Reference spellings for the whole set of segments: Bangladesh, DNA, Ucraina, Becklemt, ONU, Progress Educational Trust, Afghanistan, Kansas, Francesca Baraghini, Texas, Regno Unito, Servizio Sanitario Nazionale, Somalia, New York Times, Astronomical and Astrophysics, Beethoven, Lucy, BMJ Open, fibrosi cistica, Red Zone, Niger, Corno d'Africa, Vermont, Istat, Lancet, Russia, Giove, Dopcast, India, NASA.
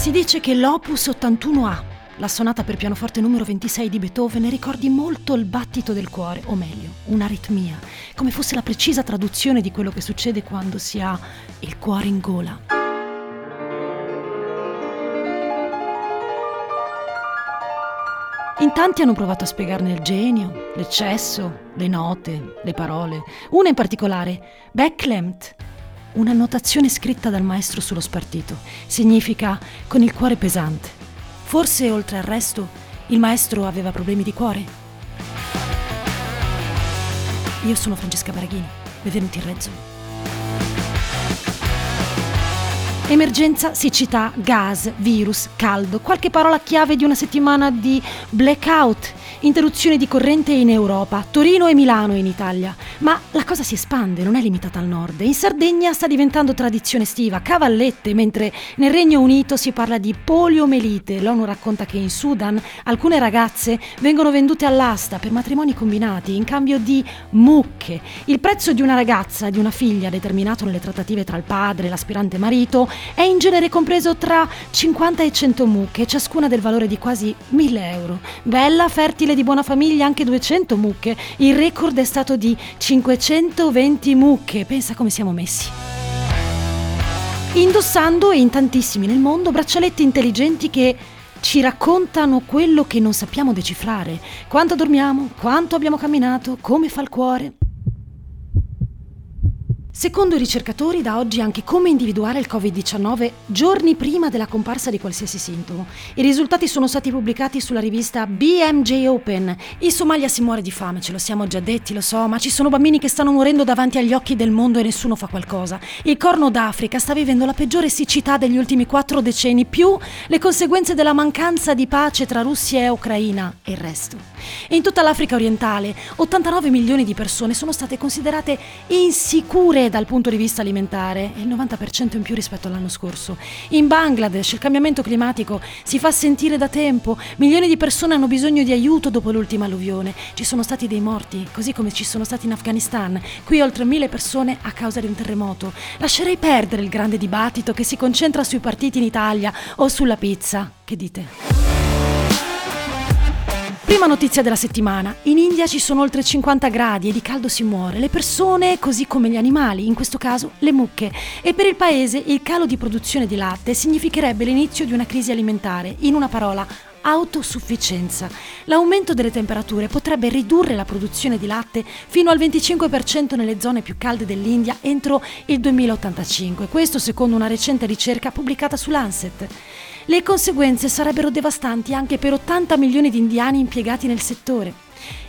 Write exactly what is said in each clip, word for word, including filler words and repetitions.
Si dice che l'opus ottantuno A, la sonata per pianoforte numero ventisei di Beethoven, ricordi molto il battito del cuore, o meglio, un'aritmia, come fosse la precisa traduzione di quello che succede quando si ha il cuore in gola. In tanti hanno provato a spiegarne il genio, l'eccesso, le note, le parole. Una in particolare, Becklemt, una notazione scritta dal maestro sullo spartito. Significa con il cuore pesante. Forse, oltre al resto, il maestro aveva problemi di cuore? Io sono Francesca Baraghini, benvenuti in Red Zone. Emergenza, siccità, gas, virus, caldo, qualche parola chiave di una settimana di blackout, interruzione di corrente in Europa, Torino e Milano in Italia. Ma la cosa si espande, non è limitata al nord. In Sardegna sta diventando tradizione estiva, cavallette, mentre nel Regno Unito si parla di poliomelite. L'ONU racconta che in Sudan alcune ragazze vengono vendute all'asta per matrimoni combinati in cambio di mucche. Il prezzo di una ragazza, di una figlia, determinato nelle trattative tra il padre e l'aspirante marito, è in genere compreso tra cinquanta e cento mucche, ciascuna del valore di quasi mille euro. Bella, fertile, di buona famiglia, anche duecento mucche. Il record è stato di cinquecentoventi mucche. Pensa come siamo messi. Indossando, e in tantissimi nel mondo, braccialetti intelligenti che ci raccontano quello che non sappiamo decifrare. Quanto dormiamo, quanto abbiamo camminato, come fa il cuore. Secondo i ricercatori, da oggi anche come individuare il covid diciannove giorni prima della comparsa di qualsiasi sintomo. I risultati sono stati pubblicati sulla rivista B M J Open. In Somalia si muore di fame, ce lo siamo già detti, lo so, ma ci sono bambini che stanno morendo davanti agli occhi del mondo e nessuno fa qualcosa. Il Corno d'Africa sta vivendo la peggiore siccità degli ultimi quattro decenni, più le conseguenze della mancanza di pace tra Russia e Ucraina e il resto. In tutta l'Africa orientale, ottantanove milioni di persone sono state considerate insicure dal punto di vista alimentare, il novanta per cento in più rispetto all'anno scorso. In Bangladesh il cambiamento climatico si fa sentire da tempo, milioni di persone hanno bisogno di aiuto dopo l'ultima alluvione, ci sono stati dei morti, così come ci sono stati in Afghanistan, qui oltre mille persone a causa di un terremoto. Lascerei perdere il grande dibattito che si concentra sui partiti in Italia o sulla pizza, che dite? Prima notizia della settimana. In India ci sono oltre cinquanta gradi e di caldo si muore. Le persone, così come gli animali, in questo caso le mucche. E per il paese il calo di produzione di latte significherebbe l'inizio di una crisi alimentare. In una parola, autosufficienza. L'aumento delle temperature potrebbe ridurre la produzione di latte fino al venticinque per cento nelle zone più calde dell'India entro il duemilaottantacinque. Questo secondo una recente ricerca pubblicata su Lancet. Le conseguenze sarebbero devastanti anche per ottanta milioni di indiani impiegati nel settore.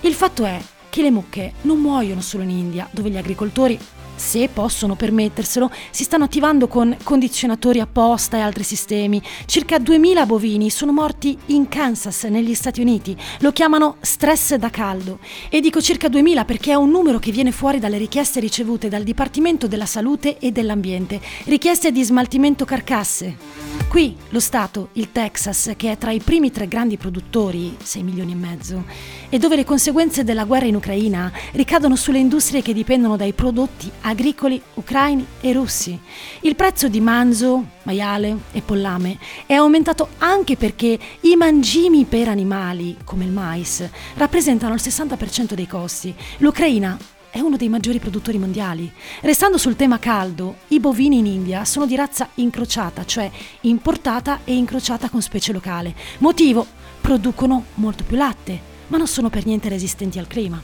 Il fatto è che le mucche non muoiono solo in India, dove gli agricoltori, se possono permetterselo, si stanno attivando con condizionatori apposta e altri sistemi. Circa duemila bovini sono morti in Kansas, negli Stati Uniti. Lo chiamano stress da caldo. E dico circa duemila perché è un numero che viene fuori dalle richieste ricevute dal Dipartimento della Salute e dell'Ambiente. Richieste di smaltimento carcasse. Qui lo Stato, il Texas, che è tra i primi tre grandi produttori, sei milioni e mezzo, e dove le conseguenze della guerra in Ucraina ricadono sulle industrie che dipendono dai prodotti agricoli ucraini e russi. Il prezzo di manzo, maiale e pollame è aumentato anche perché i mangimi per animali, come il mais, rappresentano il sessanta per cento dei costi. L'Ucraina è uno dei maggiori produttori mondiali. Restando sul tema caldo, i bovini in India sono di razza incrociata, cioè importata e incrociata con specie locale. Motivo? Producono molto più latte, ma non sono per niente resistenti al clima.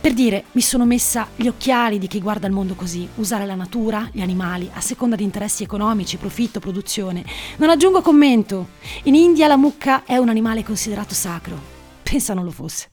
Per dire, mi sono messa gli occhiali di chi guarda il mondo così, usare la natura, gli animali, a seconda di interessi economici, profitto, produzione. Non aggiungo commento. In India la mucca è un animale considerato sacro. Pensa non lo fosse.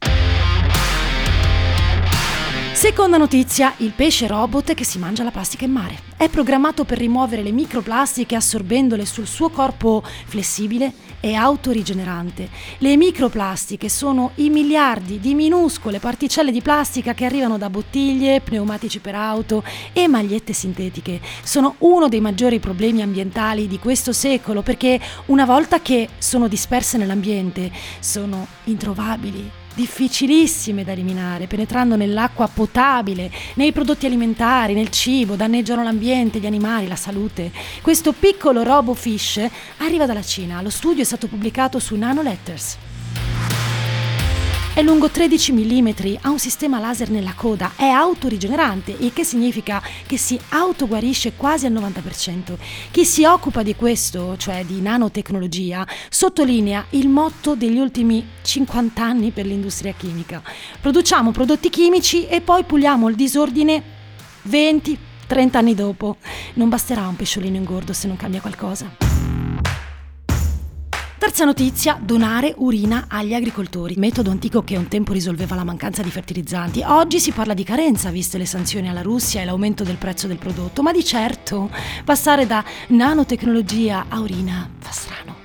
Seconda notizia, il pesce robot che si mangia la plastica in mare. È programmato per rimuovere le microplastiche assorbendole sul suo corpo flessibile e autorigenerante. Le microplastiche sono i miliardi di minuscole particelle di plastica che arrivano da bottiglie, pneumatici per auto e magliette sintetiche. Sono uno dei maggiori problemi ambientali di questo secolo perché una volta che sono disperse nell'ambiente sono introvabili. difficilissime da eliminare, penetrando nell'acqua potabile, nei prodotti alimentari, nel cibo, danneggiano l'ambiente, gli animali, la salute. Questo piccolo robofish arriva dalla Cina. Lo studio è stato pubblicato su Nanoletters. È lungo tredici millimetri, ha un sistema laser nella coda, è autorigenerante, il che significa che si autoguarisce quasi al novanta per cento. Chi si occupa di questo, cioè di nanotecnologia, sottolinea il motto degli ultimi cinquanta anni per l'industria chimica. Produciamo prodotti chimici e poi puliamo il disordine venti trenta anni dopo. Non basterà un pesciolino ingordo se non cambia qualcosa. Terza notizia, donare urina agli agricoltori, metodo antico che un tempo risolveva la mancanza di fertilizzanti. Oggi si parla di carenza, viste le sanzioni alla Russia e l'aumento del prezzo del prodotto, ma di certo passare da nanotecnologia a urina fa strano.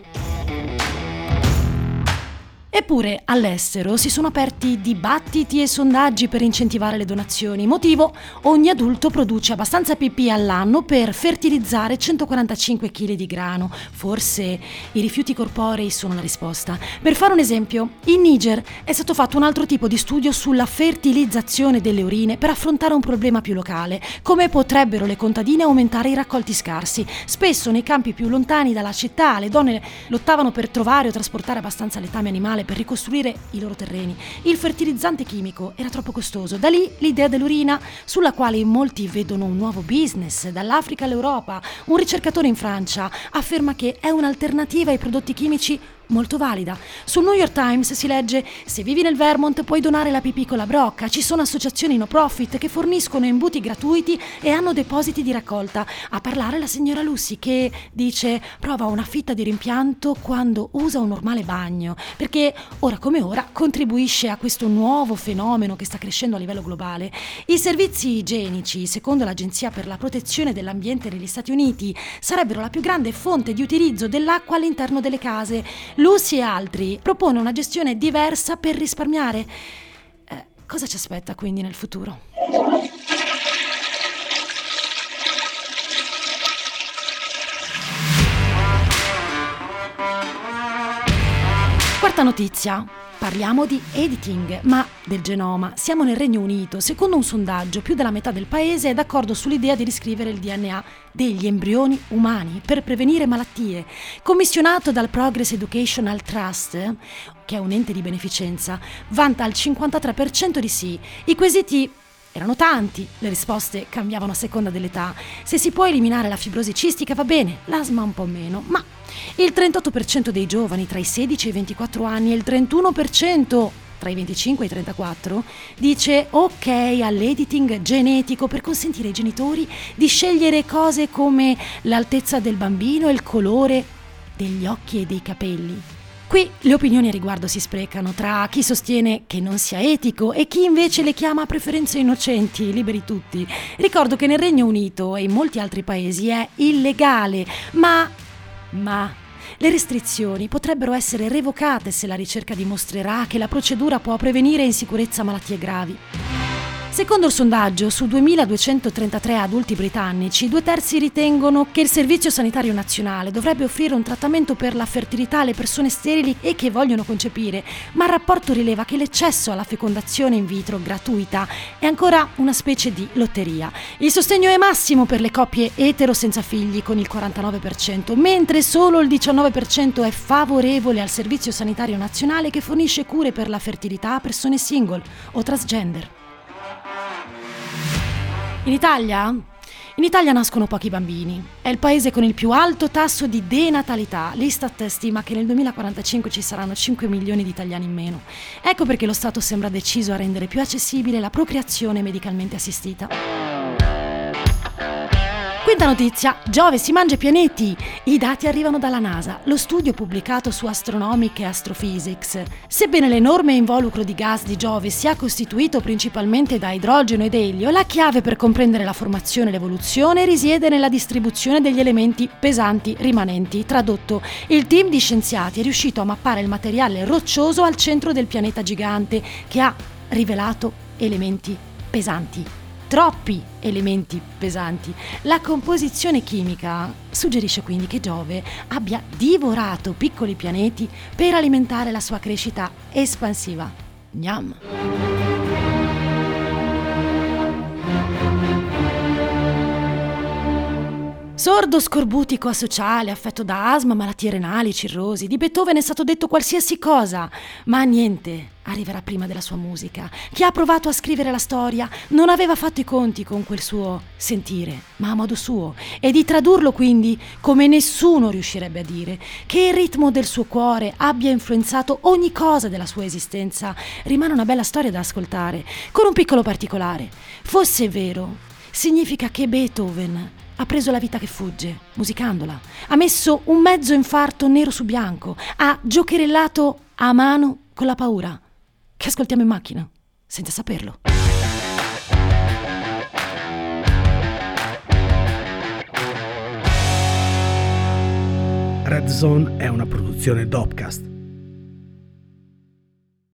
Eppure all'estero si sono aperti dibattiti e sondaggi per incentivare le donazioni. Motivo? Ogni adulto produce abbastanza pipì all'anno per fertilizzare centoquarantacinque chili di grano. Forse i rifiuti corporei sono la risposta. Per fare un esempio, in Niger è stato fatto un altro tipo di studio sulla fertilizzazione delle urine per affrontare un problema più locale. Come potrebbero le contadine aumentare i raccolti scarsi? Spesso nei campi più lontani dalla città le donne lottavano per trovare o trasportare abbastanza letame animale per ricostruire i loro terreni. Il fertilizzante chimico era troppo costoso. Da lì l'idea dell'urina, sulla quale molti vedono un nuovo business, dall'Africa all'Europa. Un ricercatore in Francia afferma che è un'alternativa ai prodotti chimici molto valida. Sul New York Times si legge: se vivi nel Vermont puoi donare la pipì con la brocca, ci sono associazioni no profit che forniscono imbuti gratuiti e hanno depositi di raccolta. A parlare la signora Lucy, che dice prova una fitta di rimpianto quando usa un normale bagno, perché ora come ora contribuisce a questo nuovo fenomeno che sta crescendo a livello globale. I servizi igienici, secondo l'Agenzia per la protezione dell'ambiente degli Stati Uniti, sarebbero la più grande fonte di utilizzo dell'acqua all'interno delle case. Lucy e altri propone una gestione diversa per risparmiare. Eh, cosa ci aspetta quindi nel futuro? Quarta notizia. Parliamo di editing, ma del genoma. Siamo nel Regno Unito. Secondo un sondaggio, più della metà del paese è d'accordo sull'idea di riscrivere il D N A degli embrioni umani per prevenire malattie. Commissionato dal Progress Educational Trust, che è un ente di beneficenza, vanta al cinquantatré per cento di sì. I quesiti erano tanti, le risposte cambiavano a seconda dell'età. Se si può eliminare la fibrosi cistica va bene, l'asma un po' meno, ma il trentotto per cento dei giovani tra i sedici e i ventiquattro anni e il trentuno per cento tra i venticinque e i trentaquattro dice ok all'editing genetico per consentire ai genitori di scegliere cose come l'altezza del bambino e il colore degli occhi e dei capelli. Qui le opinioni a riguardo si sprecano tra chi sostiene che non sia etico e chi invece le chiama preferenze innocenti, liberi tutti. Ricordo che nel Regno Unito e in molti altri paesi è illegale, ma... ma... le restrizioni potrebbero essere revocate se la ricerca dimostrerà che la procedura può prevenire in sicurezza malattie gravi. Secondo il sondaggio, su duemiladuecentotrentatré adulti britannici, due terzi ritengono che il Servizio Sanitario Nazionale dovrebbe offrire un trattamento per la fertilità alle persone sterili e che vogliono concepire, ma il rapporto rileva che l'eccesso alla fecondazione in vitro gratuita è ancora una specie di lotteria. Il sostegno è massimo per le coppie etero senza figli con il quarantanove per cento, mentre solo il diciannove per cento è favorevole al Servizio Sanitario Nazionale che fornisce cure per la fertilità a persone single o transgender. In Italia? In Italia nascono pochi bambini. È il paese con il più alto tasso di denatalità. L'Istat stima che nel duemilaquarantacinque ci saranno cinque milioni di italiani in meno. Ecco perché lo Stato sembra deciso a rendere più accessibile la procreazione medicalmente assistita. Quinta notizia, Giove si mangia i pianeti. I dati arrivano dalla NASA. Lo studio pubblicato su Astronomical and Astrophysics. Sebbene l'enorme involucro di gas di Giove sia costituito principalmente da idrogeno ed elio, la chiave per comprendere la formazione e l'evoluzione risiede nella distribuzione degli elementi pesanti rimanenti. Tradotto, il team di scienziati è riuscito a mappare il materiale roccioso al centro del pianeta gigante, che ha rivelato elementi pesanti. Troppi elementi pesanti. La composizione chimica suggerisce quindi che Giove abbia divorato piccoli pianeti per alimentare la sua crescita espansiva. Andiamo. Sordo, scorbutico, asociale, affetto da asma, malattie renali, cirrosi, di Beethoven è stato detto qualsiasi cosa, ma niente arriverà prima della sua musica. Chi ha provato a scrivere la storia non aveva fatto i conti con quel suo sentire, ma a modo suo, e di tradurlo quindi come nessuno riuscirebbe a dire. Che il ritmo del suo cuore abbia influenzato ogni cosa della sua esistenza rimane una bella storia da ascoltare, con un piccolo particolare. Fosse vero, significa che Beethoven ha preso la vita che fugge, musicandola. Ha messo un mezzo infarto nero su bianco. Ha giocherellato a mano con la paura. Che ascoltiamo in macchina, senza saperlo. Red Zone è una produzione Dopcast.